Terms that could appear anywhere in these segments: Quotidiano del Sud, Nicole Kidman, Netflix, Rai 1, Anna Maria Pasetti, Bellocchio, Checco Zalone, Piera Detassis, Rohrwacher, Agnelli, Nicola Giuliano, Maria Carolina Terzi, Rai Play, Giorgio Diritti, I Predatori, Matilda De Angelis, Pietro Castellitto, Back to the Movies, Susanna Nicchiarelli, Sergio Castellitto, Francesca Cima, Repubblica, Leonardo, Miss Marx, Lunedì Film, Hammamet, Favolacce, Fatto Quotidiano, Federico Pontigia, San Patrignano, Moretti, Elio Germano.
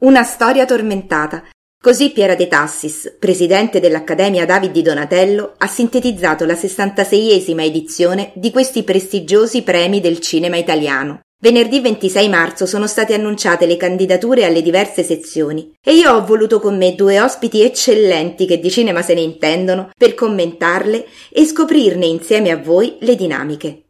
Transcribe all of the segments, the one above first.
Una storia tormentata. Così Piera Detassis, presidente dell'Accademia David di Donatello, ha sintetizzato la 66esima edizione di questi prestigiosi premi del cinema italiano. Venerdì 26 marzo sono state annunciate le candidature alle diverse sezioni e io ho voluto con me due ospiti eccellenti che di cinema se ne intendono per commentarle e scoprirne insieme a voi le dinamiche.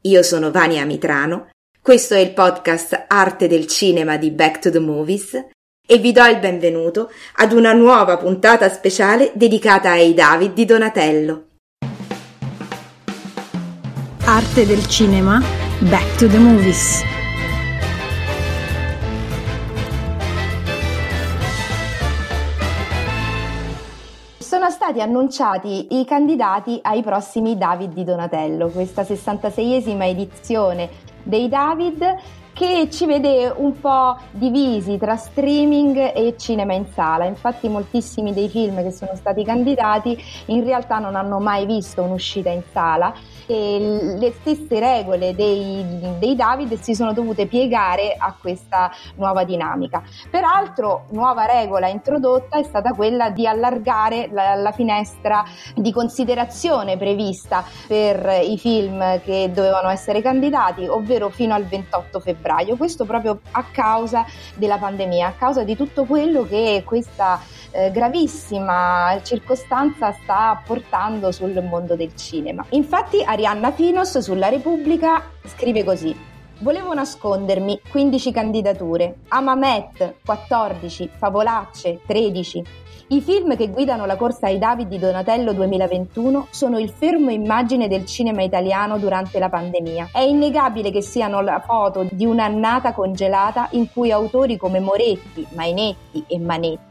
Io sono Vania Mitrano, questo è il podcast Arte del Cinema di Back to the Movies e vi do il benvenuto ad una nuova puntata speciale dedicata ai David di Donatello. Arte del Cinema Back to the Movies. Sono stati annunciati i candidati ai prossimi David di Donatello, questa 66esima edizione dei David che ci vede un po' divisi tra streaming e cinema in sala. Infatti moltissimi dei film che sono stati candidati in realtà non hanno mai visto un'uscita in sala e le stesse regole dei David si sono dovute piegare a questa nuova dinamica. Peraltro, nuova regola introdotta è stata quella di allargare la finestra di considerazione prevista per i film che dovevano essere candidati, ovvero fino al 28 febbraio. Questo proprio a causa della pandemia, a causa di tutto quello che questa gravissima circostanza sta portando sul mondo del cinema. Infatti Arianna Finos sulla Repubblica scrive così: Volevo nascondermi, 15 candidature, Hammamet, 14, Favolacce, 13. I film che guidano la corsa ai David di Donatello 2021 sono il fermo immagine del cinema italiano durante la pandemia. È innegabile che siano la foto di un'annata congelata in cui autori come Moretti, Mainetti e Manetti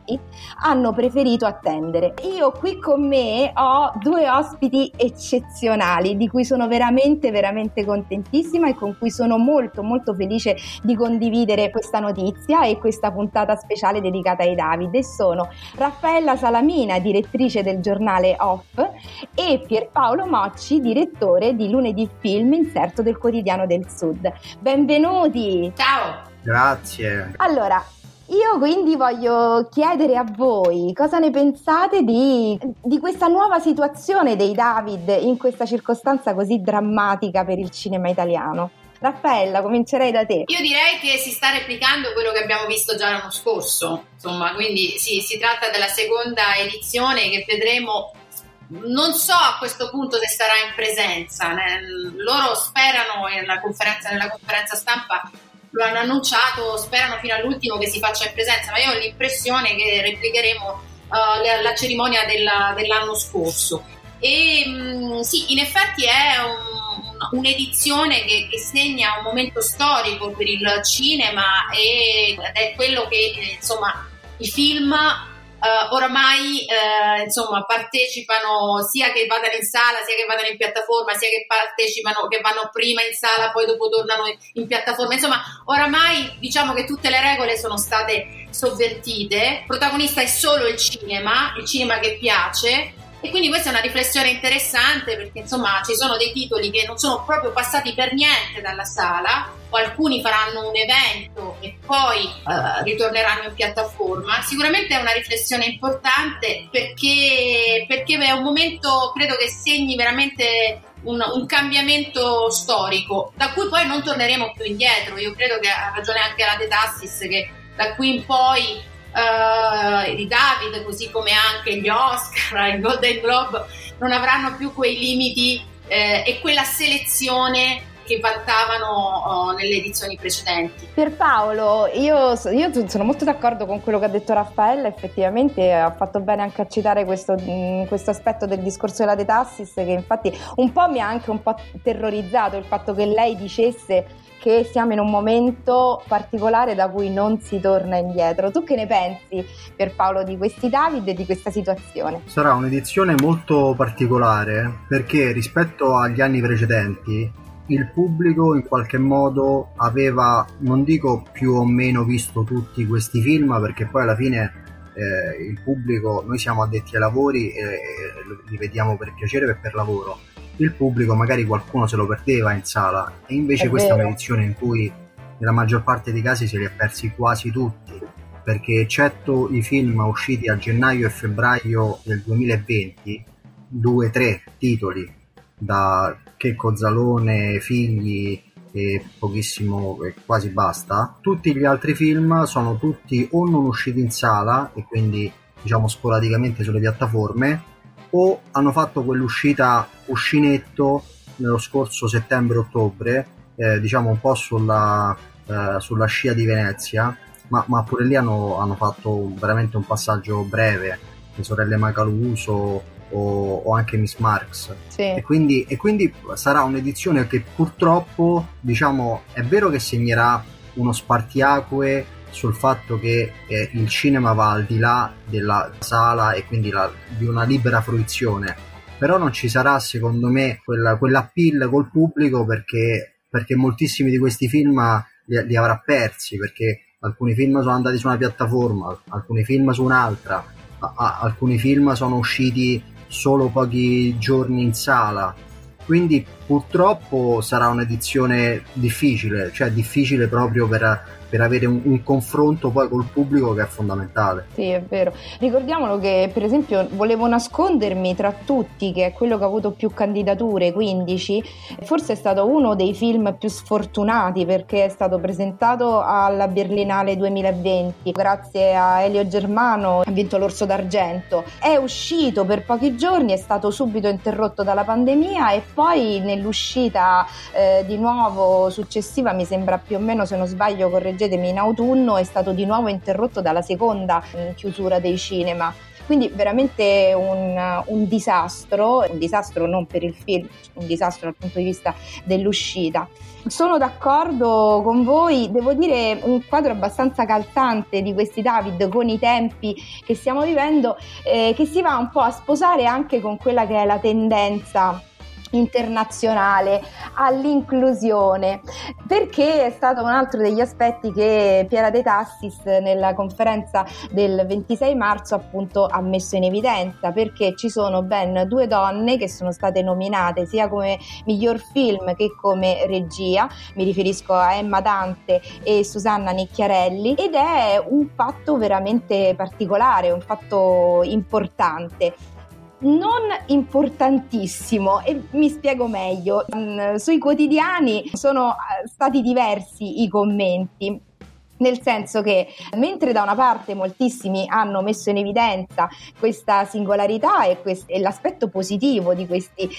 hanno preferito attendere. Io qui con me ho due ospiti eccezionali di cui sono veramente contentissima e con cui sono molto felice di condividere questa notizia e questa puntata speciale dedicata ai David, e sono Raffaella Salamina, direttrice del giornale Off, e Pierpaolo Mocci, direttore di Lunedì Film, inserto del Quotidiano del Sud. Benvenuti! Ciao! Grazie! Allora, io quindi voglio chiedere a voi cosa ne pensate di questa nuova situazione dei David in questa circostanza così drammatica per il cinema italiano. Raffaella, comincerei da te. Io direi che si sta replicando quello che abbiamo visto già l'anno scorso, insomma, quindi sì, si tratta della seconda edizione che vedremo, non so a questo punto se sarà in presenza, loro sperano, nella conferenza stampa lo hanno annunciato, sperano fino all'ultimo che si faccia in presenza, ma io ho l'impressione che replicheremo la cerimonia dell'anno scorso e sì, in effetti è un'edizione che segna un momento storico per il cinema ed è quello che, insomma, i film oramai insomma partecipano, sia che vadano in sala, sia che vadano in piattaforma, sia che partecipano, che vanno prima in sala poi dopo tornano in piattaforma. Insomma, oramai diciamo che tutte le regole sono state sovvertite, protagonista è solo il cinema che piace. E quindi questa è una riflessione interessante perché, insomma, ci sono dei titoli che non sono proprio passati per niente dalla sala, o alcuni faranno un evento e poi ritorneranno in piattaforma. Sicuramente è una riflessione importante perché è un momento, credo, che segni veramente un cambiamento storico da cui poi non torneremo più indietro. Io credo che ha ragione anche la De Tassis, che da qui in poi i David, così come anche gli Oscar, il Golden Globe, non avranno più quei limiti e quella selezione che vantavano nelle edizioni precedenti. Pierpaolo, io sono molto d'accordo con quello che ha detto Raffaella. Effettivamente ha fatto bene anche a citare questo aspetto del discorso della De Tassis, che infatti un po' mi ha anche un po' terrorizzato il fatto che lei dicesse che siamo in un momento particolare da cui non si torna indietro. Tu che ne pensi, Pierpaolo, di questi David e di questa situazione? Sarà un'edizione molto particolare perché rispetto agli anni precedenti il pubblico in qualche modo aveva, non dico più o meno visto tutti questi film, perché poi alla fine il pubblico, noi siamo addetti ai lavori e li vediamo per piacere e per lavoro. Il pubblico magari qualcuno se lo perdeva in sala e invece questa è un'edizione in cui nella maggior parte dei casi se li ha persi quasi tutti, perché eccetto i film usciti a gennaio e febbraio del 2020, 2-3 titoli da Checco Zalone, Figli e pochissimo, quasi basta, tutti gli altri film sono tutti o non usciti in sala e quindi diciamo sporadicamente sulle piattaforme, o hanno fatto quell'uscita cuscinetto nello scorso settembre-ottobre, diciamo un po' sulla scia di Venezia, ma pure lì hanno fatto veramente un passaggio breve, le sorelle Macaluso o anche Miss Marx, sì. E quindi sarà un'edizione che purtroppo, diciamo, è vero che segnerà uno spartiacque sul fatto che il cinema va al di là della sala e quindi di una libera fruizione, però non ci sarà secondo me quell'appeal col pubblico, perché moltissimi di questi film li avrà persi, perché alcuni film sono andati su una piattaforma, alcuni film su un'altra, alcuni film sono usciti solo pochi giorni in sala, quindi purtroppo sarà un'edizione difficile, cioè difficile proprio per avere un confronto poi col pubblico, che è fondamentale. Sì, è vero. Ricordiamolo che per esempio Volevo nascondermi, tra tutti, che è quello che ha avuto più candidature, 15, forse è stato uno dei film più sfortunati, perché è stato presentato alla Berlinale 2020 grazie a Elio Germano, ha vinto l'Orso d'Argento, è uscito per pochi giorni, è stato subito interrotto dalla pandemia e poi nell'uscita di nuovo successiva, mi sembra più o meno, se non sbaglio correggetemi, in autunno è stato di nuovo interrotto dalla seconda chiusura dei cinema. Quindi veramente un disastro non per il film, un disastro dal punto di vista dell'uscita. Sono d'accordo con voi, devo dire un quadro abbastanza calzante di questi David, con i tempi che stiamo vivendo, che si va un po' a sposare anche con quella che è la tendenza internazionale all'inclusione, perché è stato un altro degli aspetti che Piera Detassis nella conferenza del 26 marzo appunto ha messo in evidenza, perché ci sono ben 2 donne che sono state nominate sia come miglior film che come regia, mi riferisco a Emma Dante e Susanna Nicchiarelli, ed è un fatto veramente particolare, un fatto importante. Non importantissimo, e mi spiego meglio. Sui quotidiani sono stati diversi i commenti, nel senso che mentre da una parte moltissimi hanno messo in evidenza questa singolarità e l'aspetto positivo di questi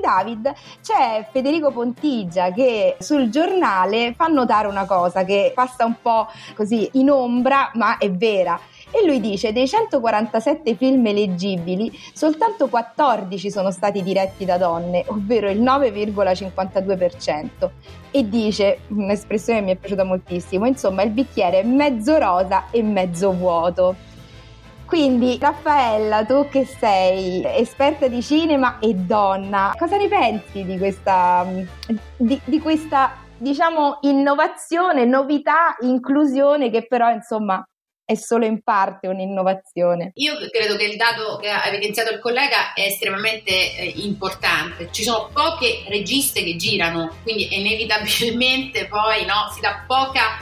David, c'è Federico Pontigia che sul Giornale fa notare una cosa che passa un po' così in ombra, ma è vera. E lui dice: dei 147 film eleggibili, soltanto 14 sono stati diretti da donne, ovvero il 9,52%. E dice, un'espressione che mi è piaciuta moltissimo, insomma il bicchiere è mezzo rosa e mezzo vuoto. Quindi Raffaella, tu che sei esperta di cinema e donna, cosa ne pensi di questa diciamo innovazione, novità, inclusione, che però insomma è solo in parte un'innovazione? Io credo che il dato che ha evidenziato il collega è estremamente importante. Ci sono poche registe che girano, quindi inevitabilmente poi si dà poca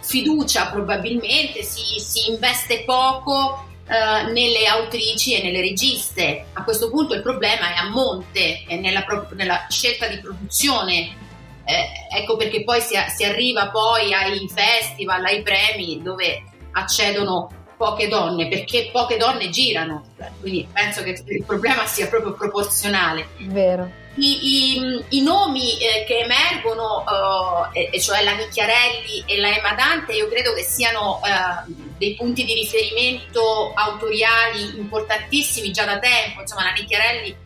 fiducia, probabilmente si investe poco nelle autrici e nelle registe. A questo punto il problema è a monte, è nella scelta di produzione. Ecco perché poi si arriva poi ai festival, ai premi, dove accedono poche donne, perché poche donne girano, quindi penso che il problema sia proprio proporzionale. Vero. I nomi che emergono, e cioè la Nicchiarelli e la Emma Dante, io credo che siano dei punti di riferimento autoriali importantissimi già da tempo. Insomma, la Nicchiarelli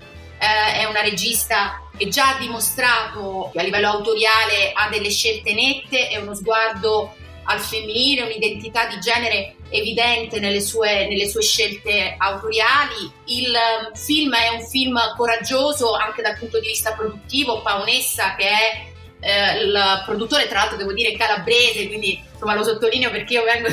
è una regista che già ha dimostrato che a livello autoriale ha delle scelte nette e uno sguardo al femminile, un'identità di genere evidente nelle sue scelte autoriali. Il film è un film coraggioso anche dal punto di vista produttivo. Paonessa, che è il produttore, tra l'altro devo dire calabrese, quindi insomma lo sottolineo perché io vengo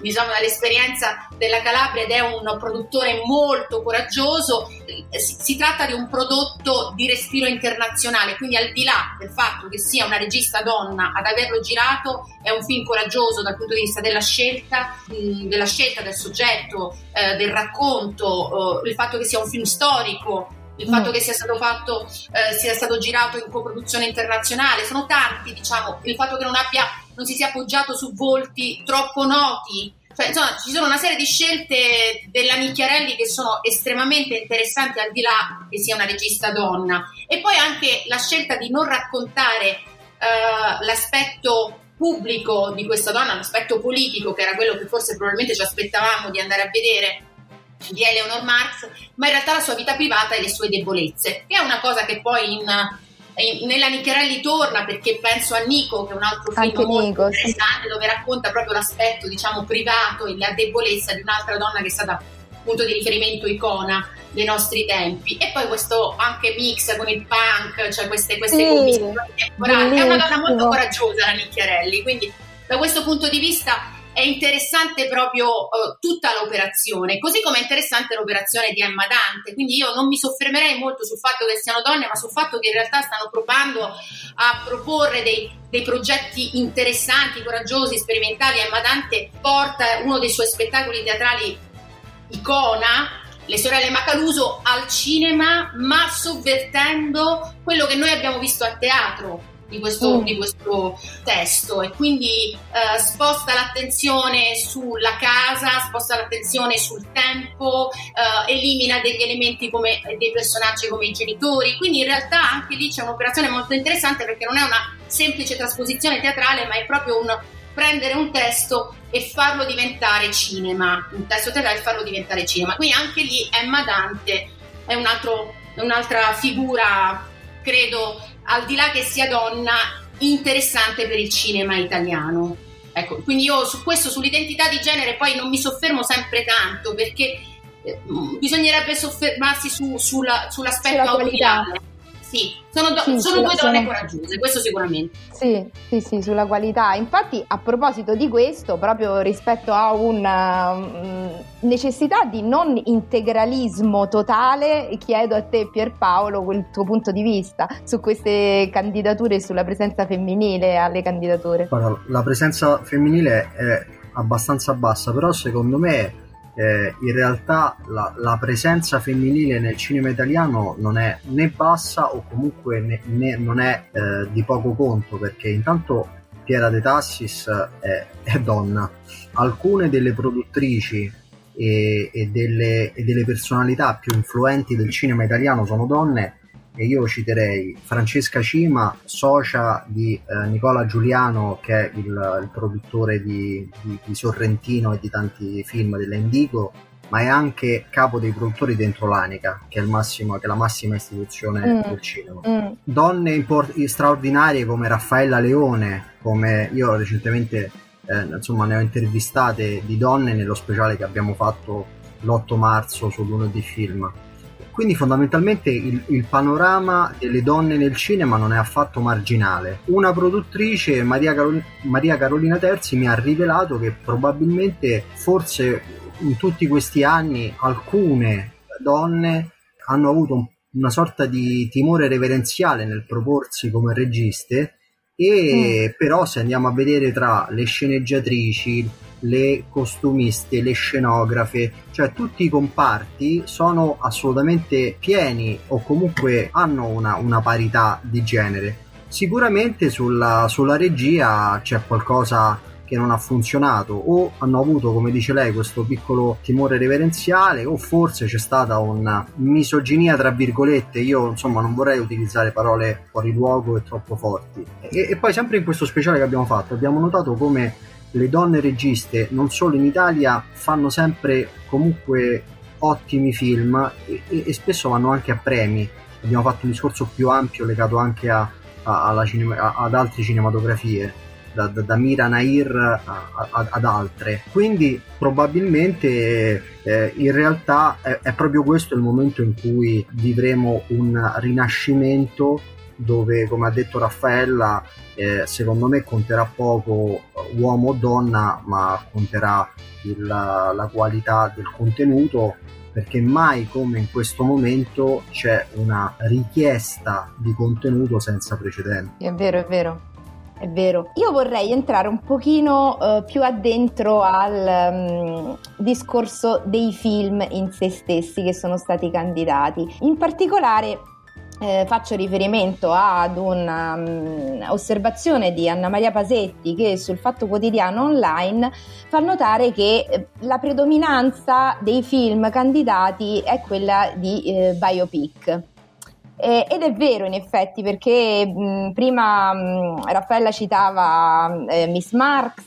diciamo dall'esperienza della Calabria, ed è un produttore molto coraggioso. Si tratta di un prodotto di respiro internazionale, quindi al di là del fatto che sia una regista donna ad averlo girato, è un film coraggioso dal punto di vista della scelta del soggetto, del racconto, il fatto che sia un film storico, il fatto che sia stato girato in coproduzione internazionale. Sono tanti, diciamo, il fatto che non si sia appoggiato su volti troppo noti. Cioè, insomma, ci sono una serie di scelte della Nicchiarelli che sono estremamente interessanti, al di là che sia una regista donna. E poi anche la scelta di non raccontare l'aspetto pubblico di questa donna, l'aspetto politico, che era quello che forse probabilmente ci aspettavamo di andare a vedere di Eleanor Marx, ma in realtà la sua vita privata e le sue debolezze, che è una cosa che poi nella Nicchiarelli torna, perché penso a Nico, che è un altro film molto interessante, sì, dove racconta proprio l'aspetto, diciamo, privato e la debolezza di un'altra donna che è stata punto di riferimento, icona dei nostri tempi. E poi questo anche mix con il punk, cioè queste commissioni temporali. È una donna molto coraggiosa la Nicchiarelli, quindi da questo punto di vista è interessante proprio tutta l'operazione, così come è interessante l'operazione di Emma Dante. Quindi io non mi soffermerei molto sul fatto che siano donne, ma sul fatto che in realtà stanno provando a proporre dei progetti interessanti, coraggiosi, sperimentali. Emma Dante porta uno dei suoi spettacoli teatrali icona, Le sorelle Macaluso, al cinema, ma sovvertendo quello che noi abbiamo visto a teatro di questo testo, e quindi sposta l'attenzione sulla casa, sposta l'attenzione sul tempo, elimina degli elementi come dei personaggi come i genitori. Quindi in realtà anche lì c'è un'operazione molto interessante, perché non è una semplice trasposizione teatrale, ma è proprio un prendere un testo e farlo diventare cinema, un testo teatrale e farlo diventare cinema. Quindi anche lì Emma Dante è un'altra figura, credo, al di là che sia donna, interessante per il cinema italiano. Ecco, quindi io su questo, sull'identità di genere, poi non mi soffermo sempre tanto, perché bisognerebbe soffermarsi sull'aspetto autoriale. Sì, sono due donne coraggiose, questo sicuramente. Sì, sulla qualità. Infatti, a proposito di questo, proprio rispetto a una necessità di non integralismo totale, chiedo a te, Pierpaolo, quel tuo punto di vista su queste candidature e sulla presenza femminile alle candidature. Guarda, la presenza femminile è abbastanza bassa, però secondo me in realtà la presenza femminile nel cinema italiano non è né bassa, o comunque non è di poco conto, perché intanto Piera Detassis è donna. Alcune delle produttrici e delle personalità più influenti del cinema italiano sono donne, e io citerei Francesca Cima, socia di Nicola Giuliano, che è il produttore di Sorrentino e di tanti film della Indigo, ma è anche capo dei produttori dentro l'Anica, che è la massima istituzione del cinema. Donne straordinarie come Raffaella Leone, come io recentemente ne ho intervistate di donne nello speciale che abbiamo fatto l'8 marzo su Lunedì Film. Quindi fondamentalmente il panorama delle donne nel cinema non è affatto marginale. Una produttrice, Maria Carolina Terzi, mi ha rivelato che probabilmente, forse in tutti questi anni, alcune donne hanno avuto una sorta di timore reverenziale nel proporsi come registe, e però se andiamo a vedere tra le sceneggiatrici, le costumiste, le scenografe, cioè tutti i comparti sono assolutamente pieni, o comunque hanno una parità di genere. Sicuramente sulla regia c'è qualcosa che non ha funzionato, o hanno avuto, come dice lei, questo piccolo timore reverenziale, o forse c'è stata una misoginia, tra virgolette. Io non vorrei utilizzare parole fuori luogo e troppo forti, e poi sempre in questo speciale che abbiamo fatto abbiamo notato come le donne registe, non solo in Italia, fanno sempre comunque ottimi film, e spesso vanno anche a premi. Abbiamo fatto un discorso più ampio legato anche ad altre cinematografie, da Mira Nair ad altre. Quindi probabilmente in realtà è proprio questo il momento in cui vivremo un rinascimento dove, come ha detto Raffaella, secondo me conterà poco uomo o donna, ma conterà la qualità del contenuto, perché mai come in questo momento c'è una richiesta di contenuto senza precedenti. È vero, è vero. È vero. Io vorrei entrare un pochino più addentro al discorso dei film in sé stessi che sono stati candidati. In particolare faccio riferimento ad una osservazione di Anna Maria Pasetti, che sul Fatto Quotidiano Online fa notare che la predominanza dei film candidati è quella di biopic. Ed è vero, in effetti, perché prima Raffaella citava Miss Marx,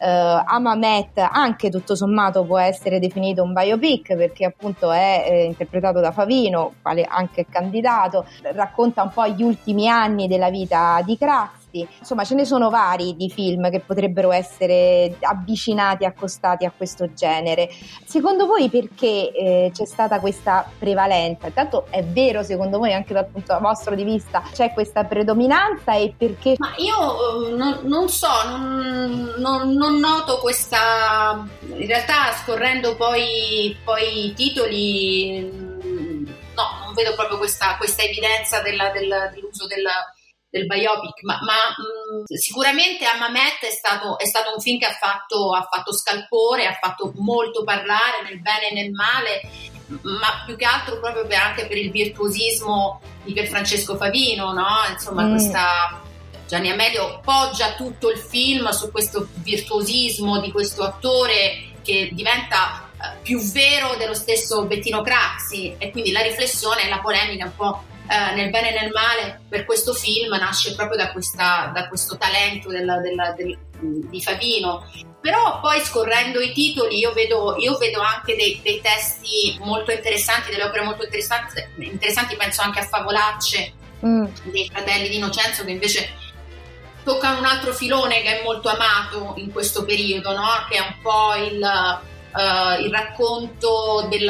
Hammamet anche tutto sommato può essere definito un biopic, perché appunto è interpretato da Favino, quale anche candidato, racconta un po' gli ultimi anni della vita di Crax. Insomma, ce ne sono vari di film che potrebbero essere avvicinati, accostati a questo genere. Secondo voi perché c'è stata questa prevalenza? Intanto è vero, secondo voi, anche dal punto vostro di vista, c'è questa predominanza, e perché? Ma io non noto questa, in realtà, scorrendo poi i titoli, no, non vedo proprio questa evidenza dell'uso del biopic, ma sicuramente Hammamet è stato un film che ha fatto scalpore, ha fatto molto parlare nel bene e nel male, ma più che altro proprio anche per il virtuosismo di Francesco Favino, no? Insomma, questa Gianni Amelio poggia tutto il film su questo virtuosismo di questo attore, che diventa più vero dello stesso Bettino Craxi, e quindi la riflessione e la polemica un po' nel bene e nel male per questo film nasce proprio da questo talento di Favino. Però poi, scorrendo i titoli, io vedo anche dei testi molto interessanti, delle opere molto interessanti. Penso anche a Favolacce dei fratelli D'Innocenzo, che invece tocca un altro filone che è molto amato in questo periodo, no? Che è un po' il racconto del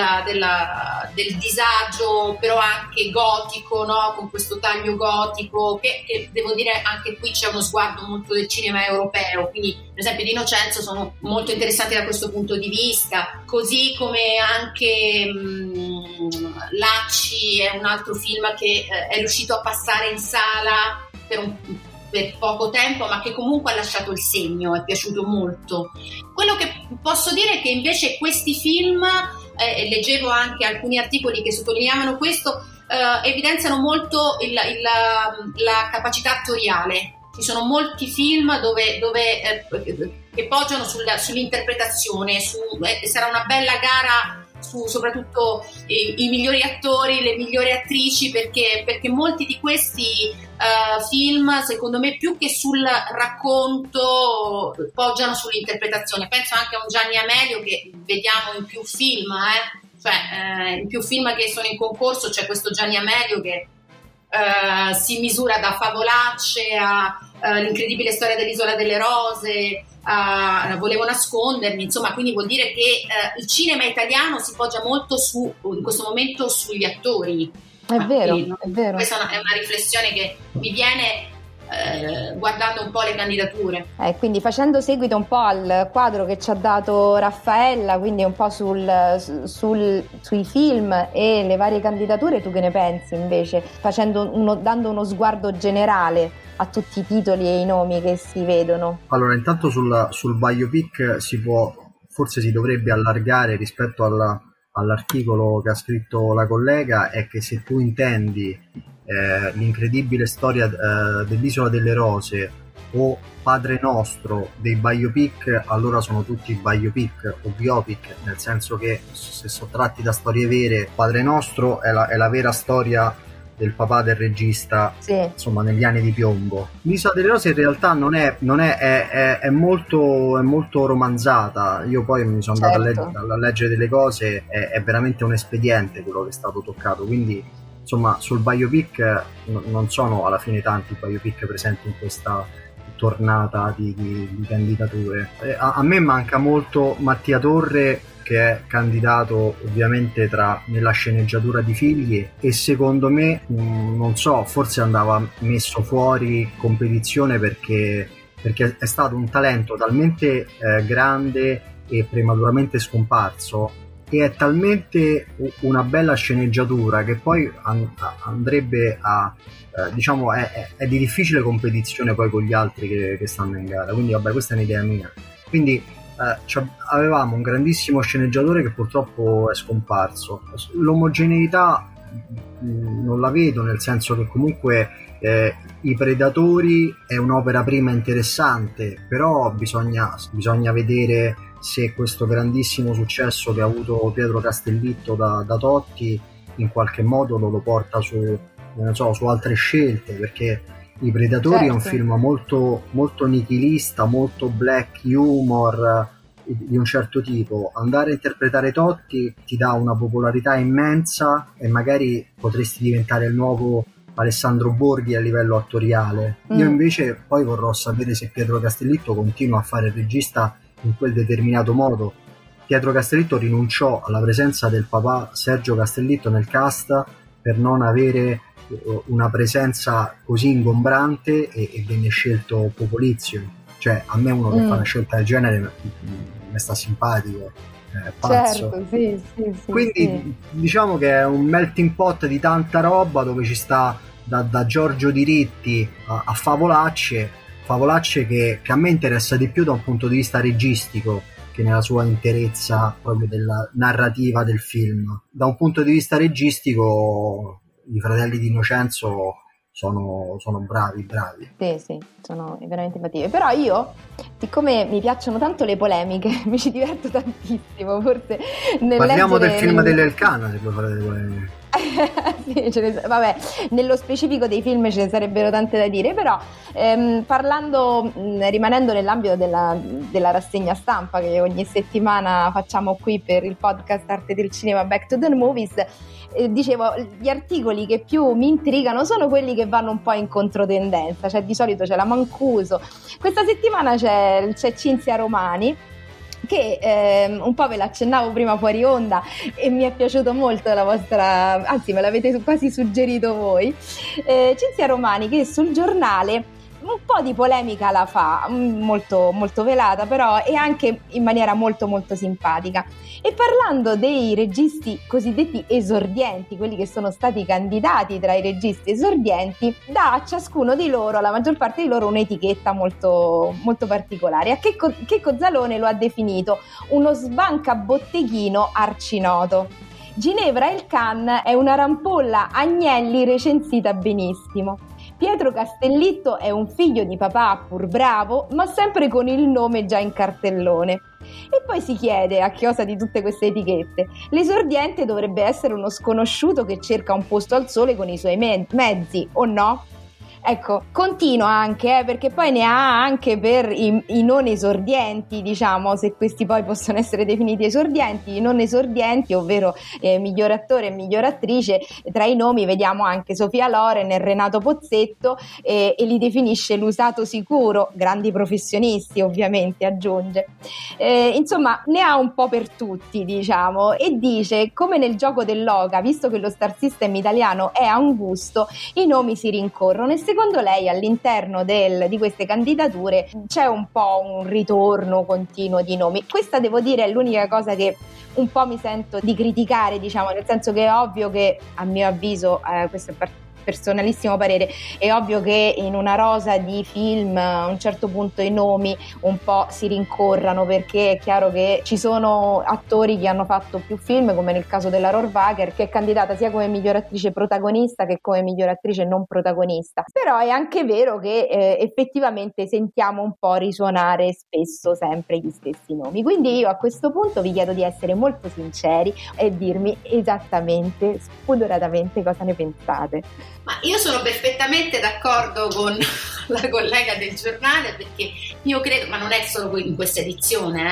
disagio, però anche gotico, no? Con questo taglio gotico che devo dire, anche qui c'è uno sguardo molto del cinema europeo, quindi per esempio D'Innocenzo sono molto interessanti da questo punto di vista, così come anche Lacci è un altro film che è riuscito a passare in sala per poco tempo, ma che comunque ha lasciato il segno, è piaciuto molto. Quello che posso dire è che invece questi film, leggevo anche alcuni articoli che sottolineavano questo, evidenziano molto la capacità attoriale. Ci sono molti film dove che poggiano sull'interpretazione, sarà una bella gara su soprattutto i migliori attori, le migliori attrici, perché molti di questi film, secondo me, più che sul racconto poggiano sull'interpretazione. Penso anche a un Gianni Amelio che vediamo in più film, in più film che sono in concorso c'è questo Gianni Amelio che si misura da Favolacce a L'incredibile storia dell'Isola delle Rose, Volevo nascondermi. Insomma, quindi vuol dire che il cinema italiano si poggia molto in questo momento sugli attori. È vero, è vero. Questa è una riflessione che mi viene guardando un po' le candidature. Quindi, facendo seguito un po' al quadro che ci ha dato Raffaella, quindi un po' sui film e le varie candidature, tu che ne pensi invece, dando uno sguardo generale a tutti i titoli e i nomi che si vedono? Allora, intanto sul biopic si dovrebbe allargare rispetto all'articolo che ha scritto la collega, è che se tu intendi l'incredibile storia dell'Isola delle Rose o Padre Nostro dei biopic, allora sono tutti biopic o biopic, nel senso che, se sottratti da storie vere, Padre Nostro è la vera storia del papà del regista, sì. Insomma, negli anni di piombo. L'Isola delle Rose in realtà è molto romanzata. Io poi mi sono andato a leggere delle cose, è veramente un espediente quello che è stato toccato, quindi insomma sul biopic non sono alla fine tanti biopic presenti in questa tornata di candidature. A me manca molto Mattia Torre che è candidato ovviamente nella sceneggiatura di Figli, e secondo me, non so, forse andava messo fuori competizione perché è stato un talento talmente grande e prematuramente scomparso, e è talmente una bella sceneggiatura che poi andrebbe a diciamo è di difficile competizione poi con gli altri che stanno in gara, quindi vabbè, questa è un'idea mia. Quindi avevamo un grandissimo sceneggiatore che purtroppo è scomparso. L'omogeneità non la vedo, nel senso che comunque I Predatori è un'opera prima interessante, però bisogna vedere se questo grandissimo successo che ha avuto Pietro Castellitto da Totti in qualche modo lo porta su altre scelte, perché I Predatori, certo, è un film molto, molto nichilista, molto black humor di un certo tipo. Andare a interpretare Totti ti dà una popolarità immensa e magari potresti diventare il nuovo Alessandro Borghi a livello attoriale. Io invece poi vorrò sapere se Pietro Castellitto continua a fare il regista in quel determinato modo. Pietro Castellitto rinunciò alla presenza del papà Sergio Castellitto nel cast per non avere una presenza così ingombrante, e venne scelto Popolizio. Cioè, a me uno che fa una scelta del genere mi sta simpatico, pazzo. Certo, sì, quindi sì, diciamo che è un melting pot di tanta roba, dove ci sta da Giorgio Diritti a Favolacce che a me interessa di più da un punto di vista registico che nella sua interezza proprio della narrativa del film. Da un punto di vista registico i fratelli D'Innocenzo sono bravi. Sì, sono veramente imbattivi. Però io, siccome mi piacciono tanto le polemiche, mi ci diverto tantissimo, forse nel parliamo leggere... del film dell'Elkann, se vuoi fare delle polemiche. Sì, vabbè, nello specifico dei film ce ne sarebbero tante da dire, però rimanendo nell'ambito della rassegna stampa che ogni settimana facciamo qui per il podcast Arte del Cinema Back to the Movies, dicevo, gli articoli che più mi intrigano sono quelli che vanno un po' in controtendenza, cioè di solito c'è la Mancuso, questa settimana c'è Cinzia Romani, che un po' ve l'accennavo prima fuori onda e mi è piaciuto molto la vostra, anzi me l'avete quasi suggerito voi, Cinzia Romani, che sul Giornale un po' di polemica la fa, molto, molto velata però, e anche in maniera molto molto simpatica, e parlando dei registi cosiddetti esordienti, quelli che sono stati candidati tra i registi esordienti, dà a ciascuno di loro, alla maggior parte di loro, un'etichetta molto, molto particolare. A Checco Zalone lo ha definito uno sbancabotteghino arcinoto, Ginevra Elkann è una rampolla Agnelli recensita benissimo, Pietro Castellitto è un figlio di papà pur bravo, ma sempre con il nome già in cartellone. E poi si chiede, a chiosa di tutte queste etichette, l'esordiente dovrebbe essere uno sconosciuto che cerca un posto al sole con i suoi mezzi, o no? Ecco, continua anche, perché poi ne ha anche per i non esordienti, diciamo, se questi poi possono essere definiti esordienti, i non esordienti, ovvero miglior attore e miglior attrice. Tra i nomi vediamo anche Sofia Loren e Renato Pozzetto, e li definisce l'usato sicuro, grandi professionisti ovviamente, aggiunge. Insomma, ne ha un po' per tutti, diciamo, e dice, come nel gioco dell'oca, visto che lo star system italiano è a un gusto, i nomi si rincorrono. Secondo lei all'interno di queste candidature c'è un po' un ritorno continuo di nomi. Questa, devo dire, è l'unica cosa che un po' mi sento di criticare, diciamo, nel senso che è ovvio che, a mio avviso, questo è personalissimo parere, è ovvio che in una rosa di film a un certo punto i nomi un po' si rincorrano, perché è chiaro che ci sono attori che hanno fatto più film, come nel caso della Rohrwacher, che è candidata sia come miglior attrice protagonista che come miglior attrice non protagonista, però è anche vero che effettivamente sentiamo un po' risuonare spesso sempre gli stessi nomi. Quindi io a questo punto vi chiedo di essere molto sinceri e dirmi esattamente, spudoratamente, cosa ne pensate. Ma io sono perfettamente d'accordo con la collega del Giornale, perché io credo, ma non è solo in questa edizione,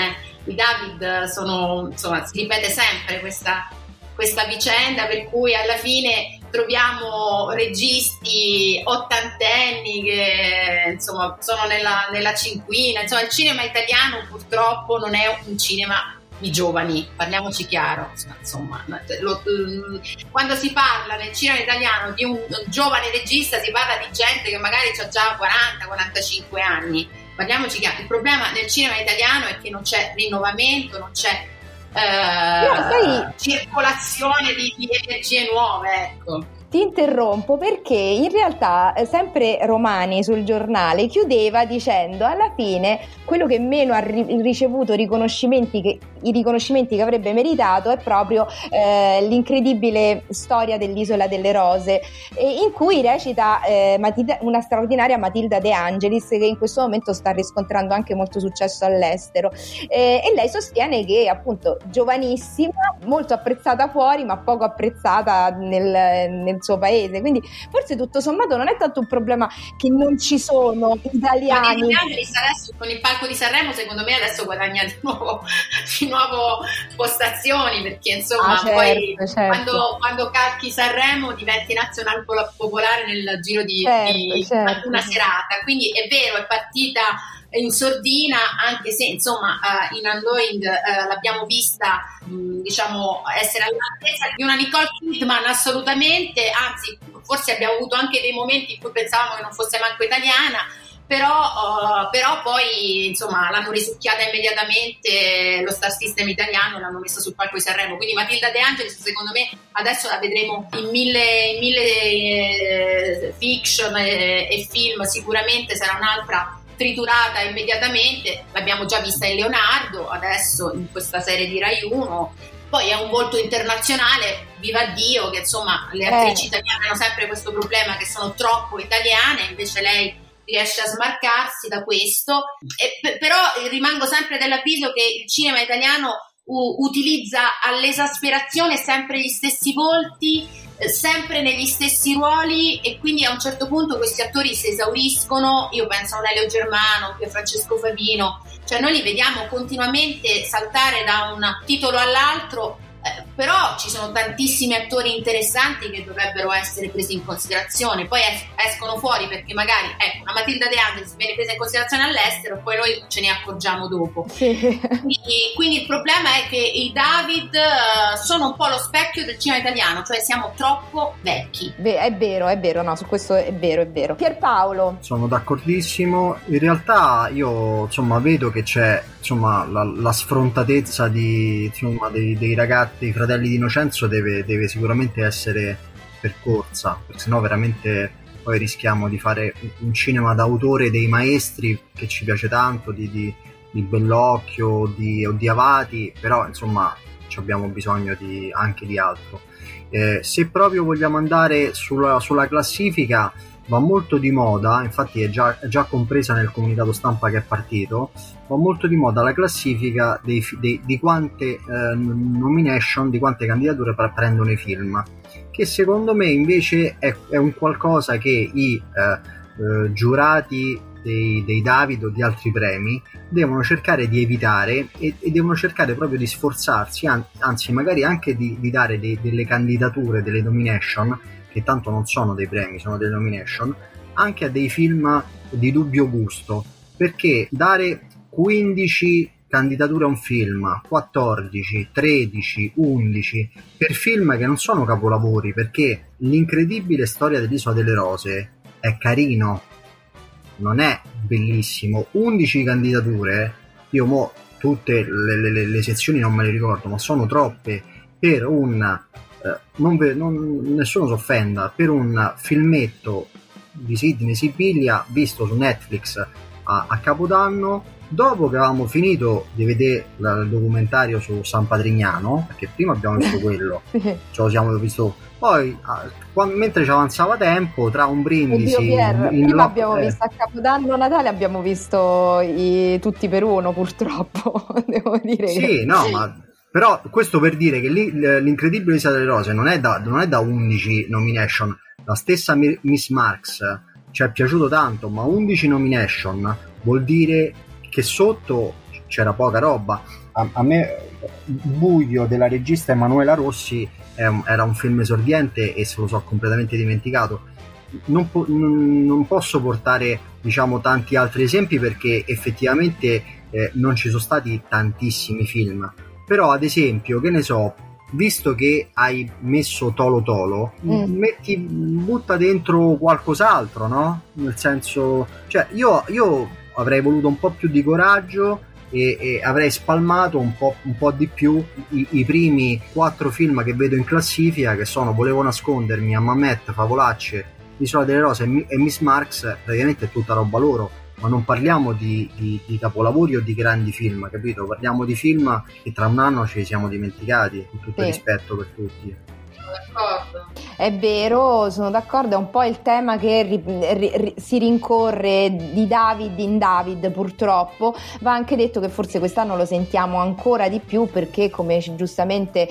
i David sono, insomma, si ripete sempre questa vicenda per cui alla fine troviamo registi ottantenni che, insomma, sono nella cinquina, insomma il cinema italiano purtroppo non è un cinema i giovani, parliamoci chiaro, insomma, quando si parla nel cinema italiano di un giovane regista si parla di gente che magari ha già 40-45 anni, parliamoci chiaro, il problema nel cinema italiano è che non c'è rinnovamento, non c'è circolazione di energie nuove, ecco. Ti interrompo perché in realtà sempre Romani sul giornale chiudeva dicendo: alla fine quello che meno ha ricevuto i riconoscimenti che avrebbe meritato è proprio l'incredibile storia dell'Isola delle Rose, in cui recita una straordinaria Matilda De Angelis, che in questo momento sta riscontrando anche molto successo all'estero, e lei sostiene che appunto giovanissima, molto apprezzata fuori ma poco apprezzata nel suo paese, quindi forse tutto sommato non è tanto un problema che non ci sono italiani. Matilda De Angelis adesso con il palco di Sanremo secondo me adesso guadagna di nuovo postazioni, perché insomma certo. Quando calchi Sanremo diventi nazionale popolare nel giro di una serata, quindi è vero, è partita in sordina, anche se insomma in Undoing l'abbiamo vista diciamo essere all'altezza di una Nicole Kidman, assolutamente, anzi forse abbiamo avuto anche dei momenti in cui pensavamo che non fosse manco italiana, però poi insomma l'hanno risucchiata immediatamente lo star system italiano, l'hanno messa sul palco di Sanremo, quindi Matilda De Angelis secondo me adesso la vedremo in mille fiction e film, sicuramente sarà un'altra triturata immediatamente, l'abbiamo già vista in Leonardo, adesso in questa serie di Rai 1, poi è un volto internazionale, viva Dio, che insomma le attrici italiane hanno sempre questo problema che sono troppo italiane, invece lei riesce a smarcarsi da questo, però rimango sempre dell'avviso che il cinema italiano utilizza all'esasperazione sempre gli stessi volti, sempre negli stessi ruoli, e quindi a un certo punto questi attori si esauriscono. Io penso a Elio Germano, a Francesco Favino, cioè noi li vediamo continuamente saltare da un titolo all'altro, però ci sono tantissimi attori interessanti che dovrebbero essere presi in considerazione, poi escono fuori perché magari una Matilda De Angelis viene presa in considerazione all'estero, poi noi ce ne accorgiamo dopo, sì. quindi il problema è che i David sono un po' lo specchio del cinema italiano, cioè siamo troppo vecchi. È vero, no, su questo è vero. Pierpaolo? Sono d'accordissimo, in realtà io insomma vedo che c'è insomma la sfrontatezza dei ragazzi, i fratelli D'Innocenzo deve sicuramente essere percorsa, perché sennò veramente poi rischiamo di fare un cinema d'autore dei maestri che ci piace tanto, di Bellocchio o di Avati, però insomma abbiamo bisogno anche di altro. Se proprio vogliamo andare sulla classifica, va molto di moda, infatti è già compresa nel comunicato stampa che è partito, va molto di moda la classifica di quante nomination, di quante candidature prendono i film, che secondo me invece è un qualcosa che i giurati dei David o di altri premi devono cercare di evitare e devono cercare proprio di sforzarsi, anzi magari anche di dare delle candidature, delle nomination, che tanto non sono dei premi, sono delle nomination, anche a dei film di dubbio gusto, perché dare 15 candidature a un film, 14, 13, 11, per film che non sono capolavori, perché l'incredibile storia dell'Isola delle Rose è carino, non è bellissimo. 11 candidature, io mo tutte le sezioni non me le ricordo, ma sono troppe per un... nessuno si offenda, per un filmetto di Sidney Sibiglia visto su Netflix a Capodanno, dopo che avevamo finito di vedere il documentario su San Patrignano, perché prima abbiamo visto quello, ce lo siamo visto, poi mentre ci avanzava tempo, tra un brindisi abbiamo visto a Capodanno, Natale abbiamo visto tutti per uno, purtroppo devo dire Però questo per dire che lì l'incredibile Isola delle Rose non è da 11 nomination. La stessa Miss Marx ci è piaciuto tanto, ma 11 nomination vuol dire che sotto c'era poca roba. A me Buio della regista Emanuela Rossi era un film esordiente e se lo so completamente dimenticato. Non posso portare tanti altri esempi perché effettivamente non ci sono stati tantissimi film. Però ad esempio, che ne so, visto che hai messo Tolo Tolo, butta dentro qualcos'altro, no? Nel senso, cioè io avrei voluto un po' più di coraggio e avrei spalmato un po' di più i primi 4 film che vedo in classifica, che sono Volevo nascondermi, Hammamet, Favolacce, Isola delle Rose e Miss Marx. Praticamente è tutta roba loro, ma non parliamo di capolavori o di grandi film, capito? Parliamo di film che tra un anno ci siamo dimenticati, con tutto rispetto per tutti. È vero, sono d'accordo, è un po' il tema che si rincorre di David in David, purtroppo. Va anche detto che forse quest'anno lo sentiamo ancora di più, perché come giustamente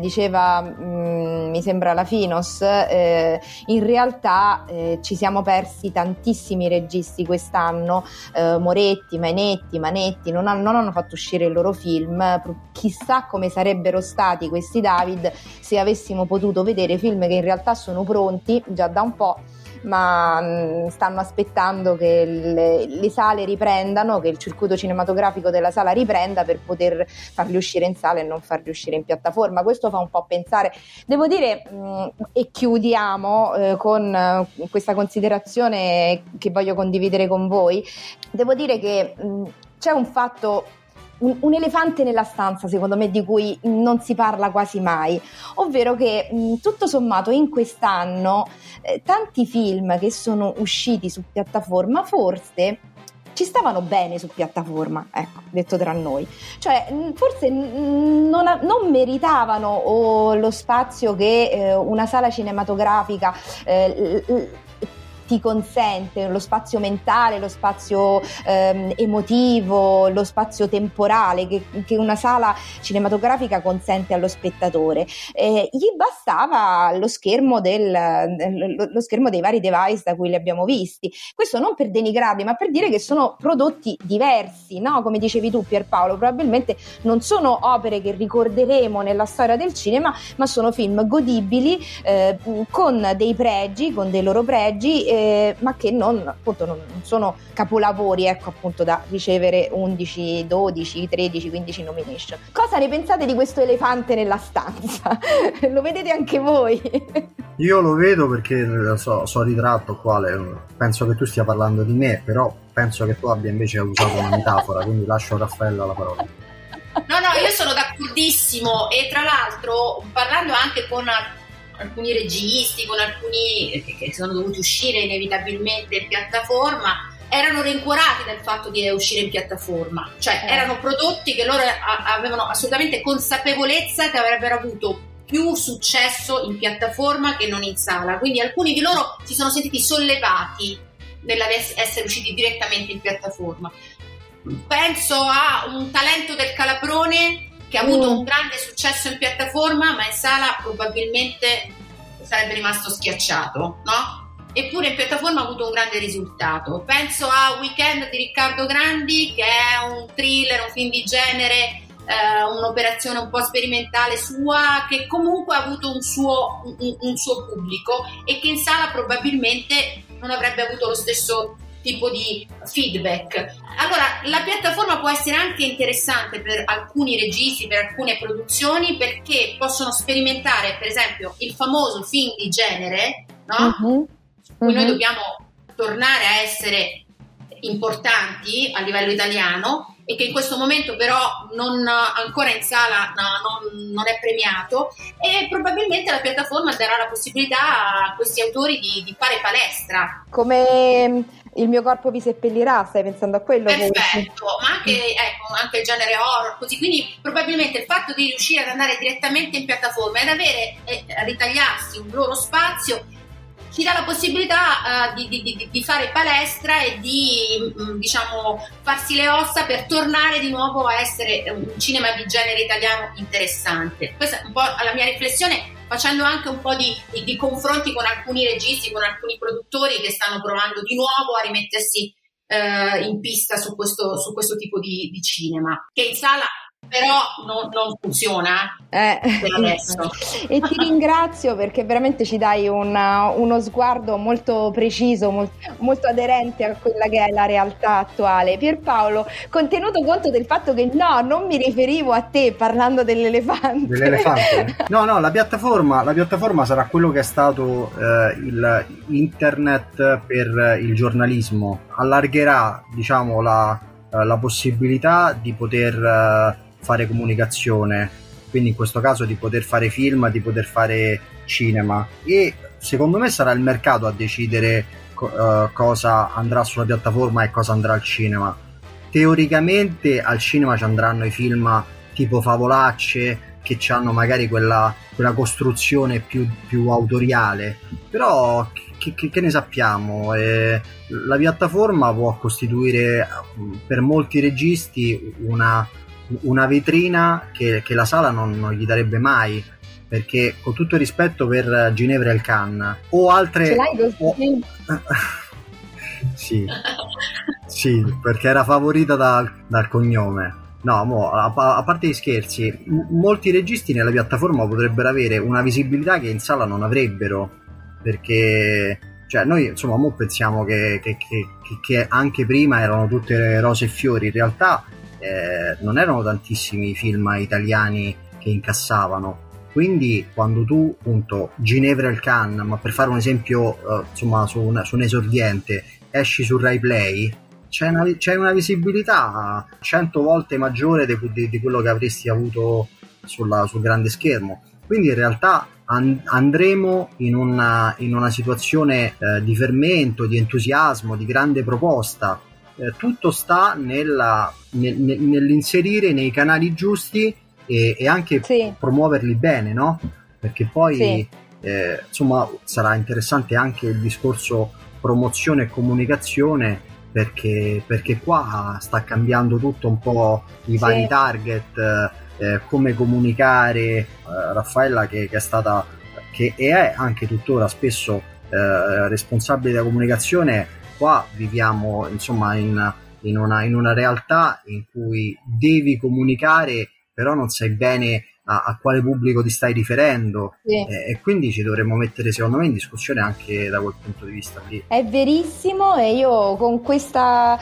diceva mi sembra la Finos, in realtà ci siamo persi tantissimi registi quest'anno. Moretti, Mainetti, Manetti non hanno fatto uscire il loro film. Chissà come sarebbero stati questi David se avessimo potuto vedere film che in realtà sono pronti già da un po', ma stanno aspettando che le sale riprendano, che il circuito cinematografico della sala riprenda, per poter farli uscire in sala e non farli uscire in piattaforma. Questo fa un po' pensare, devo dire, e chiudiamo con questa considerazione che voglio condividere con voi. Devo dire che c'è un fatto, un elefante nella stanza, secondo me, di cui non si parla quasi mai, ovvero che tutto sommato in quest'anno tanti film che sono usciti su piattaforma forse ci stavano bene su piattaforma, ecco, detto tra noi, cioè forse non meritavano lo spazio che una sala cinematografica ti consente, lo spazio mentale, lo spazio emotivo, lo spazio temporale che una sala cinematografica consente allo spettatore. Gli bastava lo schermo dei vari device da cui li abbiamo visti. Questo non per denigrarli, ma per dire che sono prodotti diversi, no? Come dicevi tu, Pierpaolo, probabilmente non sono opere che ricorderemo nella storia del cinema, ma sono film godibili, con dei pregi, con dei loro pregi, ma che non sono capolavori, ecco, appunto, da ricevere 11, 12, 13, 15 nomination. Cosa ne pensate di questo elefante nella stanza? Lo vedete anche voi? Io lo vedo perché so ritratto qua, penso che tu stia parlando di me, però penso che tu abbia invece usato una metafora, quindi lascio a Raffaella la parola. No, io sono d'accordissimo, e tra l'altro parlando anche con alcuni registi, con alcuni che sono dovuti uscire inevitabilmente in piattaforma, erano rincuorati dal fatto di uscire in piattaforma, cioè erano prodotti che loro avevano assolutamente consapevolezza che avrebbero avuto più successo in piattaforma che non in sala, quindi alcuni di loro si sono sentiti sollevati nell'essere usciti direttamente in piattaforma. Penso a Un talento del Calabrone, che ha avuto un grande successo in piattaforma, ma in sala probabilmente sarebbe rimasto schiacciato, no? Eppure in piattaforma ha avuto un grande risultato. Penso a Weekend di Riccardo Grandi, che è un thriller, un film di genere, un'operazione un po' sperimentale sua, che comunque ha avuto un suo pubblico e che in sala probabilmente non avrebbe avuto lo stesso tipo di feedback. Allora, la piattaforma può essere anche interessante per alcuni registi, per alcune produzioni, perché possono sperimentare, per esempio, il famoso film di genere, no? Su cui noi dobbiamo tornare a essere importanti a livello italiano, e che in questo momento però non ancora in sala non è premiato, e probabilmente la piattaforma darà la possibilità a questi autori di fare palestra. Come Il mio corpo vi seppellirà, stai pensando a quello? Perfetto, ma anche il genere horror, così. Quindi probabilmente il fatto di riuscire ad andare direttamente in piattaforma ed avere a ritagliarsi un loro spazio ci dà la possibilità di fare palestra e di, diciamo, farsi le ossa per tornare di nuovo a essere un cinema di genere italiano interessante. Questa è un po' la mia riflessione, facendo anche un po' di confronti con alcuni registi, con alcuni produttori che stanno provando di nuovo a rimettersi in pista su questo tipo di cinema, che in sala però non funziona per adesso. E ti ringrazio perché veramente ci dai uno sguardo molto preciso, molto aderente a quella che è la realtà attuale. Pierpaolo, contenuto conto del fatto che non mi riferivo a te parlando dell'elefante. Dell'elefante? No, la piattaforma sarà quello che è stato il internet per il giornalismo. Allargherà, diciamo, la possibilità di poter fare comunicazione, quindi in questo caso di poter fare film, di poter fare cinema, e secondo me sarà il mercato a decidere cosa andrà sulla piattaforma e cosa andrà al cinema. Teoricamente al cinema ci andranno i film tipo Favolacce, che hanno magari quella costruzione più autoriale, però che ne sappiamo? La piattaforma può costituire per molti registi una vetrina che la sala non gli darebbe mai, perché con tutto il rispetto per Ginevra Elkann o altre... Sì, perché era favorita dal cognome. No, a parte gli scherzi, molti registi nella piattaforma potrebbero avere una visibilità che in sala non avrebbero, perché cioè noi insomma mo pensiamo che anche prima erano tutte rose e fiori, in realtà non erano tantissimi film italiani che incassavano, quindi quando tu appunto Ginevra Elkann, ma per fare un esempio insomma su un esordiente, esci su Rai Play, c'è una visibilità 100 volte maggiore di quello che avresti avuto sul grande schermo, quindi in realtà andremo in una situazione di fermento, di entusiasmo, di grande proposta. Tutto sta nell'inserire nei canali giusti e anche promuoverli bene, no? Perché poi insomma sarà interessante anche il discorso promozione e comunicazione, perché qua sta cambiando tutto un po' i vari target, come comunicare. Raffaella che è stata, che è anche tuttora spesso responsabile della comunicazione, qua viviamo insomma in una realtà in cui devi comunicare, però non sai bene a quale pubblico ti stai riferendo, e quindi ci dovremmo mettere secondo me in discussione anche da quel punto di vista lì. È verissimo, e io con questa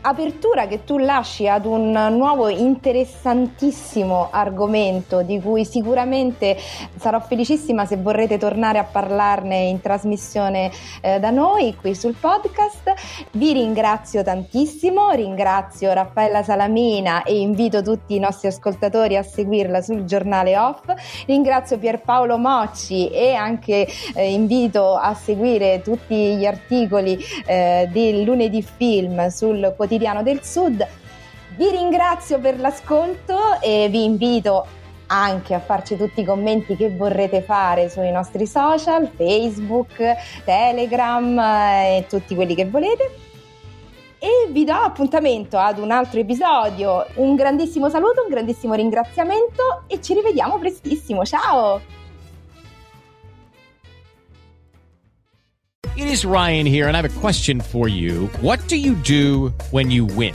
apertura che tu lasci ad un nuovo interessantissimo argomento di cui sicuramente sarò felicissima se vorrete tornare a parlarne in trasmissione da noi qui sul podcast, vi ringrazio tantissimo, ringrazio Raffaella Salamina e invito tutti i nostri ascoltatori a seguirla sul giornale Off, ringrazio Pierpaolo Mocci e anche invito a seguire tutti gli articoli del Lunedì Film sul Quotidiano del Sud. Vi ringrazio per l'ascolto e vi invito anche a farci tutti i commenti che vorrete fare sui nostri social, Facebook, Telegram e tutti quelli che volete, e vi do appuntamento ad un altro episodio. Un grandissimo saluto, un grandissimo ringraziamento e ci rivediamo prestissimo. Ciao! It is Ryan here and I have a question for you. What do? When you win?